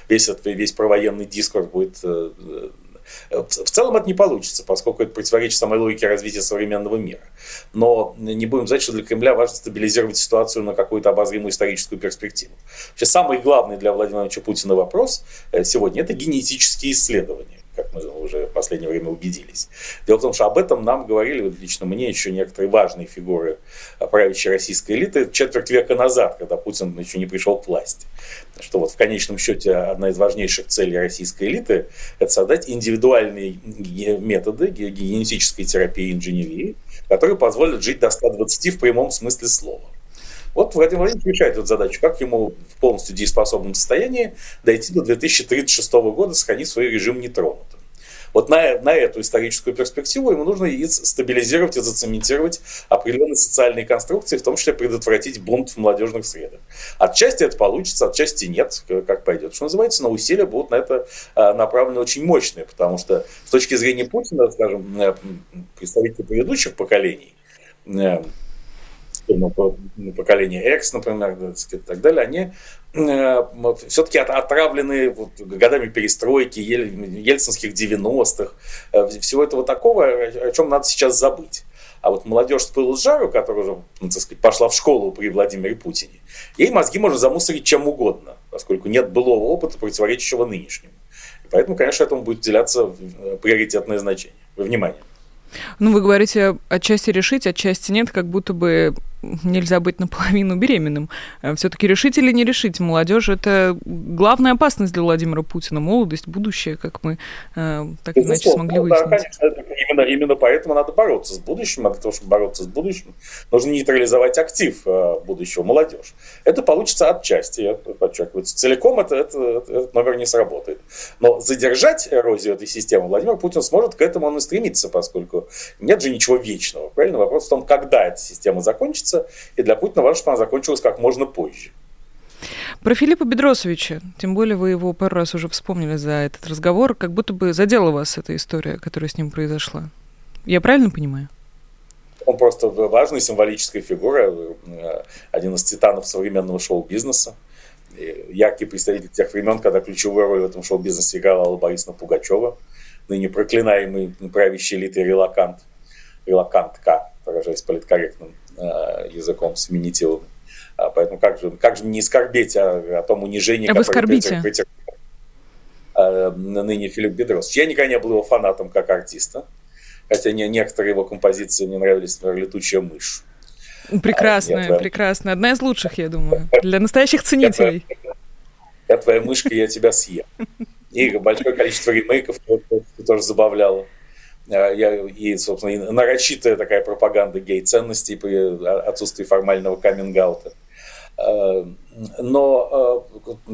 Весь, весь провоенный дискурс будет... В целом это не получится, поскольку это противоречит самой логике развития современного мира. Но не будем знать, что для Кремля важно стабилизировать ситуацию на какую-то обозримую историческую перспективу. Вообще, самый главный для Владимира Владимировича Путина вопрос сегодня – это генетические исследования, как мы уже в последнее время убедились. Дело в том, что об этом нам говорили, вот лично мне, еще некоторые важные фигуры правящей российской элиты четверть века назад, когда Путин еще не пришел к власти. Что вот в конечном счете одна из важнейших целей российской элиты – это создать индивидуальные методы генетической терапии и инженерии, которые позволят жить до ста двадцати в прямом смысле слова. Вот Владимир Владимирович решает эту задачу, как ему в полностью дееспособном состоянии дойти до две тысячи тридцать шестого года, сохранить свой режим нетронутым. Вот на, на эту историческую перспективу ему нужно и стабилизировать, и зацементировать определенные социальные конструкции, в том числе предотвратить бунт в молодежных средах. Отчасти это получится, отчасти нет, как пойдет, что называется, но усилия будут на это направлены очень мощные, потому что с точки зрения Путина, скажем, представители предыдущих поколений, поколение X, например, и так далее, они все-таки отравлены годами перестройки, ельцинских девяностых, всего этого такого, о чем надо сейчас забыть. А вот молодежь с пылу с жару, которая уже, так сказать, пошла в школу при Владимире Путине, ей мозги можно замусорить чем угодно, поскольку нет былого опыта, противоречащего нынешнему. И поэтому, конечно, этому будет уделяться приоритетное значение. Внимание. Ну, вы говорите, отчасти решить, отчасти нет, как будто бы нельзя быть наполовину беременным. Все-таки решить или не решить молодежь – это главная опасность для Владимира Путина. Молодость, будущее, как мы э, так или иначе смогли выяснить. Да, конечно, это, именно, именно поэтому надо бороться с будущим. А для того, чтобы бороться с будущим, нужно нейтрализовать актив э, будущего молодежь. Это получится отчасти, я подчеркиваю. Целиком это, это, этот номер не сработает. Но задержать эрозию этой системы Владимир Путин сможет, к этому он и стремится, поскольку нет же ничего вечного. Правильно? Вопрос в том, когда эта система закончится. И для Путина важно, чтобы она закончилась как можно позже. Про Филиппа Бедросовича, тем более вы его пару раз уже вспомнили за этот разговор, как будто бы задела вас эта история, которая с ним произошла. Я правильно понимаю? Он просто важная символическая фигура, один из титанов современного шоу-бизнеса. Яркий представитель тех времен, когда ключевую роль в этом шоу-бизнесе играла Алла Борисовна Пугачева, ныне проклинаемый правящей элитой релакант, релакантка, выражаясь политкорректным языком, с именитивом. Поэтому как же, как же не скорбеть о, о том унижении, а которое претерпел э, ныне Филипп Бедросович. Я никогда не был его фанатом как артиста, хотя не, некоторые его композиции мне нравились, например, «Летучая мышь». Прекрасная, а, прекрасная. Одна из лучших, я думаю, для настоящих ценителей. Я твоя, я твоя мышка, я тебя съем. И большое количество ремейков тоже забавляло. Я, и, собственно, и нарочитая такая пропаганда гей-ценностей при отсутствии формального каминг-аута. Но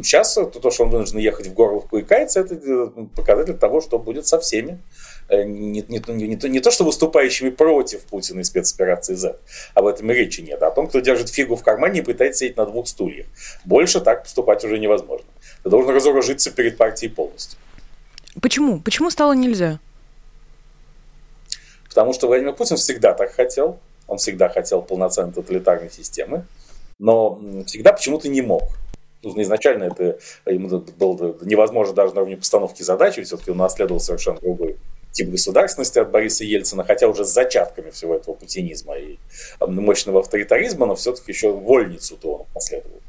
сейчас то, что он вынужден ехать в Горловку и каяться, это показатель того, что будет со всеми. Не, не, не, не то, что выступающими против Путина и спецоперации Z. Об этом и речи нет. О том, кто держит фигу в кармане и пытается сидеть на двух стульях. Больше так поступать уже невозможно. Ты должен разоружиться перед партией полностью. Почему? Почему стало нельзя? Потому что Владимир Путин всегда так хотел. Он всегда хотел полноценной тоталитарной системы. Но всегда почему-то не мог. Изначально это ему было невозможно даже на уровне постановки задачи. Все-таки он наследовал совершенно другой тип государственности от Бориса Ельцина, хотя уже с зачатками всего этого путинизма и мощного авторитаризма, но все-таки еще вольницу-то он последовал,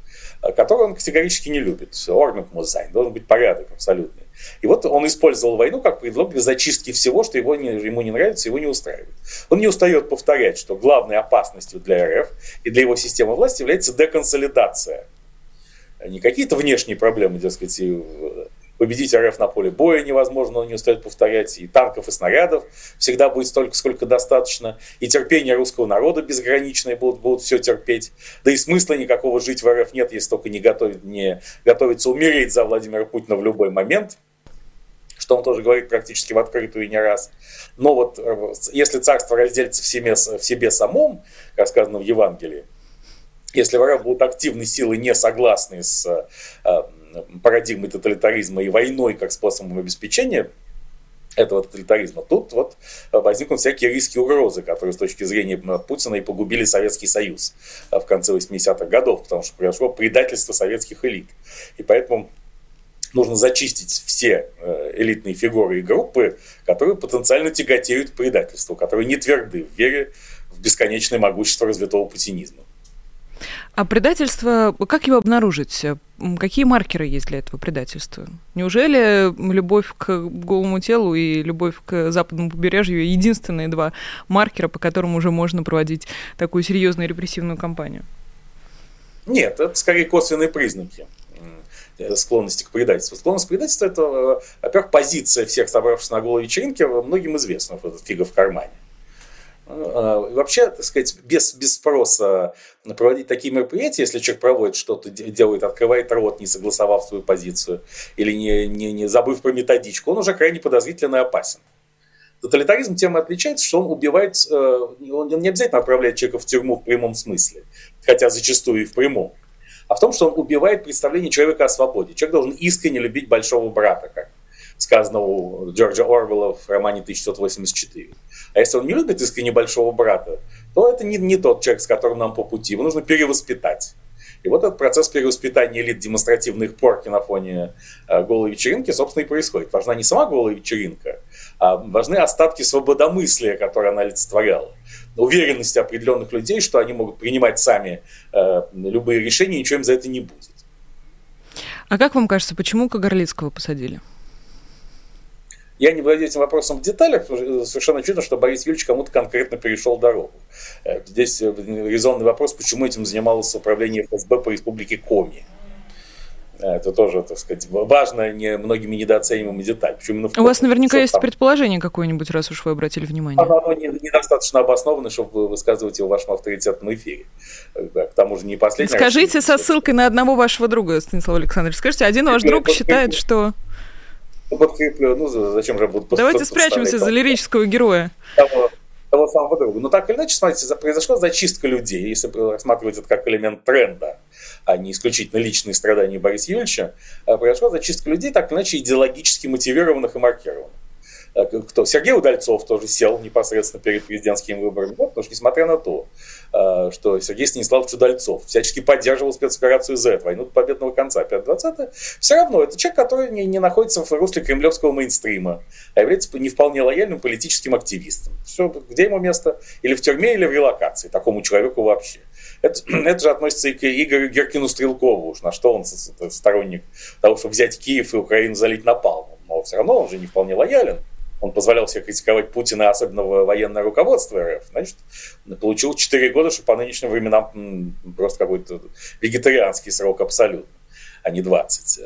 которую он категорически не любит. Ordnung muss sein, должен быть порядок абсолютный. И вот он использовал войну как предлог для зачистки всего, что его не, ему не нравится, его не устраивает. Он не устает повторять, что главной опасностью для РФ и для его системы власти является деконсолидация. Не какие-то внешние проблемы, дескать, и победить РФ на поле боя невозможно, он не устает повторять, и танков, и снарядов всегда будет столько, сколько достаточно, и терпение русского народа безграничное, будут, будут все терпеть, да и смысла никакого жить в РФ нет, если только не, готовит, не готовится умереть за Владимира Путина в любой момент, что он тоже говорит практически в открытую и не раз. Но вот если царство разделится в себе, в себе самом, как сказано в Евангелии, если в РФ будут активны силы, не согласны с парадигмой тоталитаризма и войной как способом обеспечения этого тоталитаризма, тут вот возникнут всякие риски и угрозы, которые с точки зрения Путина и погубили Советский Союз в конце восьмидесятых годов, потому что произошло предательство советских элит. И поэтому нужно зачистить все элитные фигуры и группы, которые потенциально тяготеют к предательству, которые не тверды в вере в бесконечное могущество развитого путинизма. А предательство, как его обнаружить? Какие маркеры есть для этого предательства? Неужели любовь к голому телу и любовь к западному побережью единственные два маркера, по которым уже можно проводить такую серьезную репрессивную кампанию? Нет, это скорее косвенные признаки склонности к предательству. Склонность к предательству – это, во-первых, позиция всех собравшихся на голой вечеринке, многим известна, вот эта фига в кармане. Вообще, так сказать, без, без спроса проводить такие мероприятия, если человек проводит что-то, делает, открывает рот, не согласовав свою позицию или не, не, не забыв про методичку, он уже крайне подозрительно и опасен. Тоталитаризм тем и отличается, что он убивает, он не обязательно отправляет человека в тюрьму в прямом смысле, хотя зачастую и в прямом, а в том, что он убивает представление человека о свободе. Человек должен искренне любить большого брата, как сказано у Джорджа Оруэлла в романе тысяча девятьсот восемьдесят четыре. А если он не любит искренне большого брата, то это не, не тот человек, с которым нам по пути. Его нужно перевоспитать. И вот этот процесс перевоспитания элит демонстративных порки на фоне э, голой вечеринки, собственно, и происходит. Важна не сама голая вечеринка, а важны остатки свободомыслия, которые она олицетворяла. Уверенность определенных людей, что они могут принимать сами э, любые решения, ничего им за это не будет. А как вам кажется, почему Кагарлицкого посадили? Я не владею этим вопросом в деталях, потому что совершенно очевидно, что Борис Юрьевич кому-то конкретно перешел дорогу. Здесь резонный вопрос, почему этим занималось управление ФСБ по республике Коми. Это тоже, так сказать, важная, не, многими недооценимая деталь. Почему, ну, у вас наверняка есть там предположение какое-нибудь, раз уж вы обратили внимание. Оно недостаточно обосновано, чтобы высказывать его в вашем авторитетном эфире. К тому же не последний. Скажите раз, со ссылкой на одного вашего друга, Станислав Александрович, скажите, один ваш друг считает, что... Подкреплю, ну зачем же буду... Давайте спрячемся за лирического героя. Того, того самого друга. Но так или иначе, смотрите, произошла зачистка людей, если рассматривать это как элемент тренда, а не исключительно личные страдания Бориса Юрьевича, произошла зачистка людей, так или иначе, идеологически мотивированных и маркированных. Кто? Сергей Удальцов тоже сел непосредственно перед президентскими выборами, потому что, несмотря на то, что Сергей Станиславович Удальцов всячески поддерживал спецоперацию Z, войну победного конца пятое-двадцатое, все равно это человек, который не, не находится в русле кремлевского мейнстрима, а является не вполне лояльным политическим активистом. Все, где ему место? Или в тюрьме, или в релокации, такому человеку вообще. Это, это же относится и к Игорю Геркину-Стрелкову, уж на что он сторонник того, чтобы взять Киев и Украину залить напалмом. Но все равно он же не вполне лоялен. Он позволял себе критиковать Путина, особенно военное руководство РФ. Значит, получил четыре года, что по нынешним временам просто какой-то вегетарианский срок абсолютно, а не двадцать.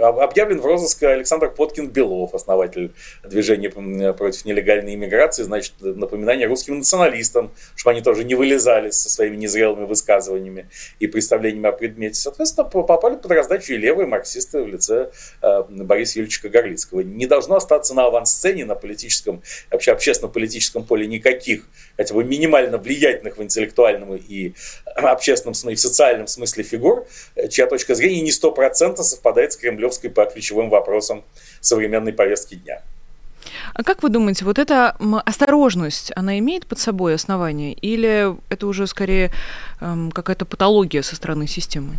Объявлен в розыск Александр Поткин Белов, основатель движения против нелегальной иммиграции. Значит, напоминание русским националистам, чтобы они тоже не вылезали со своими незрелыми высказываниями и представлениями о предмете. Соответственно, попали под раздачу и левые марксисты в лице Бориса Вильевича Кагарлицкого. Не должно остаться на авансцене, на политическом, вообще общественно-политическом поле никаких, хотя бы минимально влиятельных в интеллектуальном и общественном смысле, и в социальном смысле фигур, чья точка зрения не стопроцентно совпадает с кремлевской по ключевым вопросам современной повестки дня. А как вы думаете, вот эта осторожность, она имеет под собой основание? Или это уже скорее эм, какая-то патология со стороны системы?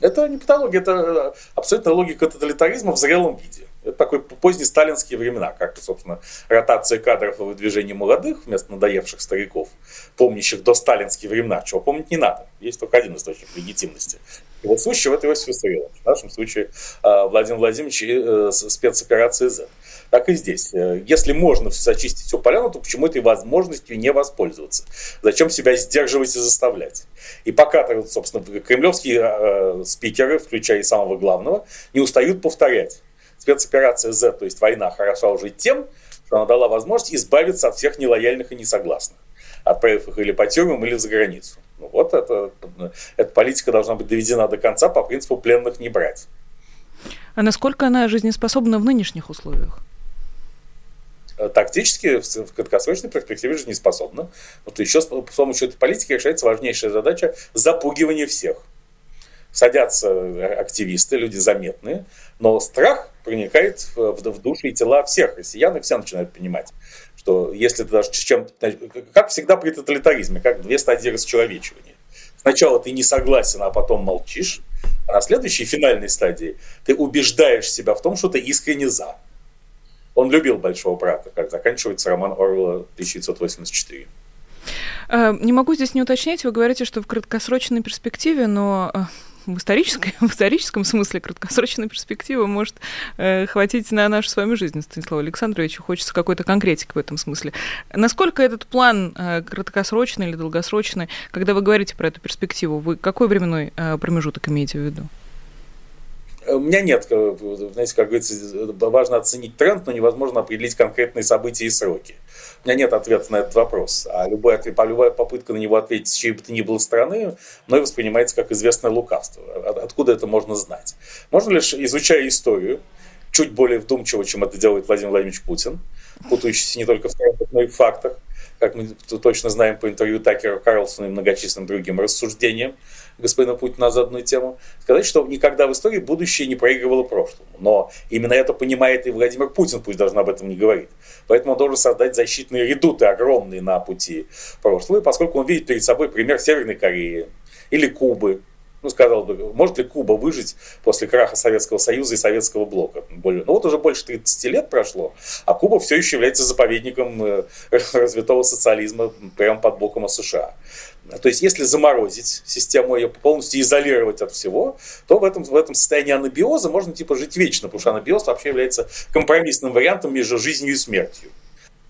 Это не патология, это абсолютная логика тоталитаризма в зрелом виде. Это такой поздние сталинские времена, как, собственно, ротация кадров и выдвижение молодых вместо надоевших стариков, помнящих до сталинских времена, чего помнить не надо. Есть только один источник легитимности. И вот случай вот Иосиф Сталин, в нашем случае Владимир Владимирович и спецоперация «З». Так и здесь. Если можно зачистить всю поляну, то почему этой возможностью не воспользоваться? Зачем себя сдерживать и заставлять? И пока, собственно, кремлевские спикеры, включая и самого главного, не устают повторять. Спецоперация «З», то есть война, хороша уже тем, что она дала возможность избавиться от всех нелояльных и несогласных, отправив их или по тюрьмам, или за границу. Ну, вот это, эта политика должна быть доведена до конца по принципу пленных не брать. А насколько она жизнеспособна в нынешних условиях? Тактически в краткосрочной перспективе жизнеспособна. Вот еще с помощью этой политики решается важнейшая задача запугивания всех. Садятся активисты, люди заметные, но страх проникает в души и тела всех россиян, и все начинают понимать, что если ты даже чем-то... Как всегда при тоталитаризме, как две стадии расчеловечивания. Сначала ты не согласен, а потом молчишь, а на следующей, финальной стадии ты убеждаешь себя в том, что ты искренне за. Он любил «Большого брата», как заканчивается роман Оруэлла тысяча девятьсот восемьдесят четыре. Не могу здесь не уточнить, вы говорите, что в краткосрочной перспективе, но в исторической, в историческом смысле краткосрочная перспектива может э, хватить на нашу с вами жизнь, Станиславу Александровичу. Хочется какой-то конкретики в этом смысле. Насколько этот план э, краткосрочный или долгосрочный, когда вы говорите про эту перспективу, вы какой временной э, промежуток имеете в виду? У меня нет, знаете, как говорится, важно оценить тренд, но невозможно определить конкретные события и сроки. У меня нет ответа на этот вопрос, а любая, любая попытка на него ответить с чьей бы то ни было стороны мной воспринимается как известное лукавство. От, откуда это можно знать? Можно лишь, изучая историю, чуть более вдумчиво, чем это делает Владимир Владимирович Путин, путающийся не только в трендах, но и в фактах, как мы точно знаем по интервью Такера Карлсона и многочисленным другим рассуждениям господина Путина за одну тему, сказать, что никогда в истории будущее не проигрывало прошлому. Но именно это понимает и Владимир Путин, пусть даже об этом не говорит. Поэтому он должен создать защитные редуты огромные на пути прошлого, поскольку он видит перед собой пример Северной Кореи или Кубы. Ну, сказал бы, может ли Куба выжить после краха Советского Союза и Советского блока? Ну, вот уже больше тридцати лет прошло, а Куба все еще является заповедником развитого социализма прямо под боком США. То есть, если заморозить систему, ее полностью изолировать от всего, то в этом, в этом состоянии анабиоза можно типа жить вечно, потому что анабиоз вообще является компромиссным вариантом между жизнью и смертью.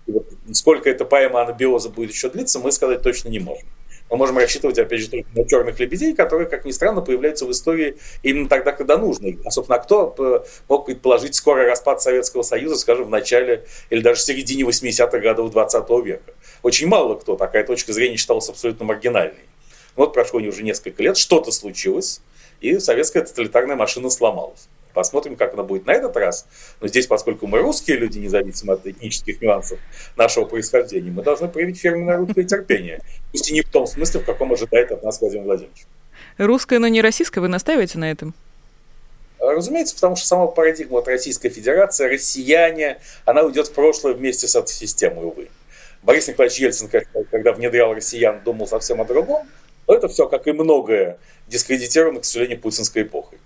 И вот сколько эта поэма анабиоза будет еще длиться, мы сказать точно не можем. Мы можем рассчитывать, опять же, только на черных лебедей, которые, как ни странно, появляются в истории именно тогда, когда нужно. А, собственно, кто мог предположить скорый распад Советского Союза, скажем, в начале или даже в середине восьмидесятых годов двадцатого века? Очень мало кто. Такая точка зрения считалась абсолютно маргинальной. Вот прошло уже несколько лет, что-то случилось, и советская тоталитарная машина сломалась. Посмотрим, как она будет на этот раз. Но здесь, поскольку мы русские люди, независимо от этнических нюансов нашего происхождения, мы должны проявить фирменное русское терпение. Пусть и не в том смысле, в каком ожидает от нас Владимир Владимирович. Русское, но не российское. Вы настаиваете на этом? Разумеется, потому что сама парадигма от Российской Федерации, россияне, она уйдет в прошлое вместе с этой системой, увы. Борис Николаевич Ельцин, когда внедрял россиян, думал совсем о другом. Но это все, как и многое, дискредитировано, к сожалению, путинской эпохой.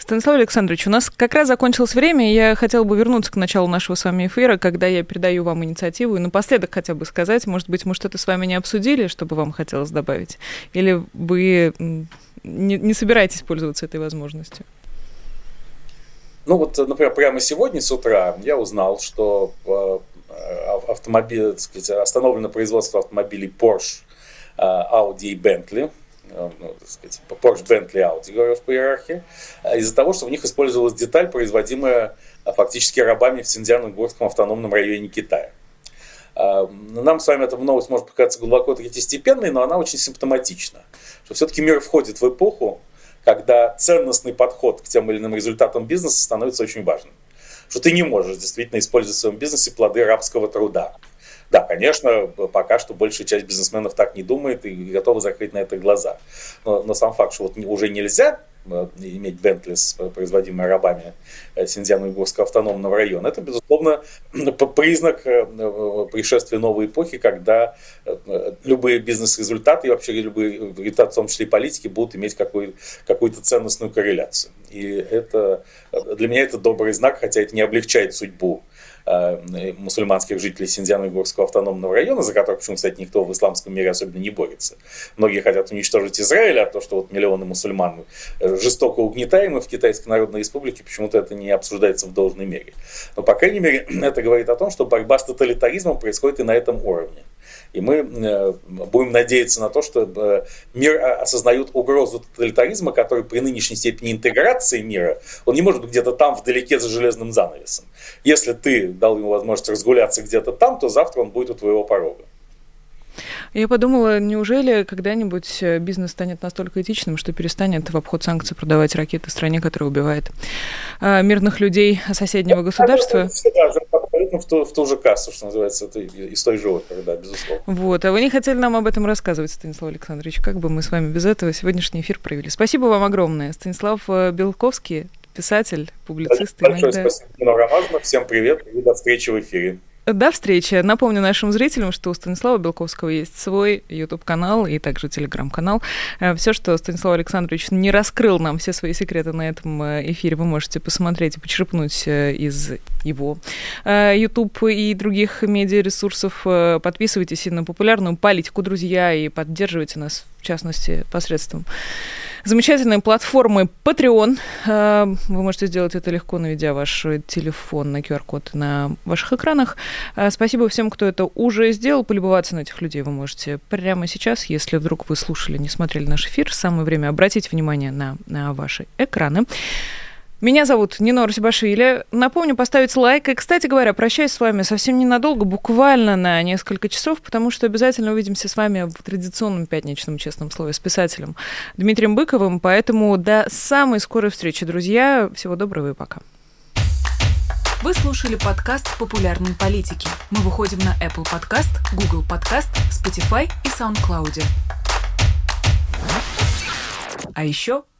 Станислав Александрович, у нас как раз закончилось время, и я хотела бы вернуться к началу нашего с вами эфира, когда я передаю вам инициативу, и напоследок хотя бы сказать, может быть, мы что-то с вами не обсудили, что бы вам хотелось добавить, или вы не, не собираетесь пользоваться этой возможностью? Ну вот, например, прямо сегодня с утра я узнал, что автомобиль, так сказать, остановлено производство автомобилей Porsche, Audi и Bentley. Ну, так сказать, Porsche, Bentley, Audi, говорю, по иерархии, из-за того, что в них использовалась деталь, производимая фактически рабами в Синьцзян-Уйгурском автономном районе Китая. Нам с вами эта новость может показаться глубоко третьестепенной, но она очень симптоматична, что все-таки мир входит в эпоху, когда ценностный подход к тем или иным результатам бизнеса становится очень важным, что ты не можешь действительно использовать в своем бизнесе плоды рабского труда. Да, конечно, пока что большая часть бизнесменов так не думает и готова закрыть на это глаза. Но, но сам факт, что вот уже нельзя иметь Bentley, производимые рабами Синьцзян-Уйгурского автономного района, это, безусловно, признак пришествия новой эпохи, когда любые бизнес-результаты и вообще любые результаты, в том числе и политики, будут иметь какую- какую-то ценностную корреляцию. И это, для меня это добрый знак, хотя это не облегчает судьбу мусульманских жителей Синьцзян-Уйгурского автономного района, за которых, почему, кстати, никто в исламском мире особенно не борется. Многие хотят уничтожить Израиль, а то, что вот миллионы мусульман жестоко угнетаемы в Китайской Народной Республике, почему-то это не обсуждается в должной мере. Но, по крайней мере, это говорит о том, что борьба с тоталитаризмом происходит и на этом уровне. И мы будем надеяться на то, что мир осознает угрозу тоталитаризма, который при нынешней степени интеграции мира, он не может быть где-то там вдалеке за железным занавесом. Если ты дал ему возможность разгуляться где-то там, то завтра он будет у твоего порога. Я подумала, неужели когда-нибудь бизнес станет настолько этичным, что перестанет в обход санкций продавать ракеты стране, которая убивает мирных людей соседнего государства? В ту, в ту же кассу, что называется, из той же оперы, да, безусловно. Вот, а вы не хотели нам об этом рассказывать, Станислав Александрович, как бы мы с вами без этого сегодняшний эфир провели. Спасибо вам огромное. Станислав Белковский, писатель, публицист. Большое иногда... спасибо, много важных. Всем привет и до встречи в эфире. До встречи. Напомню нашим зрителям, что у Станислава Белковского есть свой YouTube-канал и также Telegram-канал. Все, что Станислав Александрович не раскрыл нам, все свои секреты на этом эфире, вы можете посмотреть и почерпнуть из его YouTube и других медиаресурсов. Подписывайтесь и на популярную политику, друзья, и поддерживайте нас, в частности, посредством замечательной платформы Patreon. Вы можете сделать это легко, наведя ваш телефон на ку ар-код на ваших экранах. Спасибо всем, кто это уже сделал. Полюбоваться на этих людей вы можете прямо сейчас. Если вдруг вы слушали, не смотрели наш эфир, самое время обратить внимание на, на ваши экраны. Меня зовут Нина Урсибашвили. Напомню, поставить лайк. И, кстати говоря, прощаюсь с вами совсем ненадолго, буквально на несколько часов, потому что обязательно увидимся с вами в традиционном пятничном «Честном слове» с писателем Дмитрием Быковым. Поэтому до самой скорой встречи, друзья. Всего доброго и пока. Вы слушали подкаст «Популярные политики». Мы выходим на Apple Podcast, Google Podcast, Spotify и SoundCloud. А еще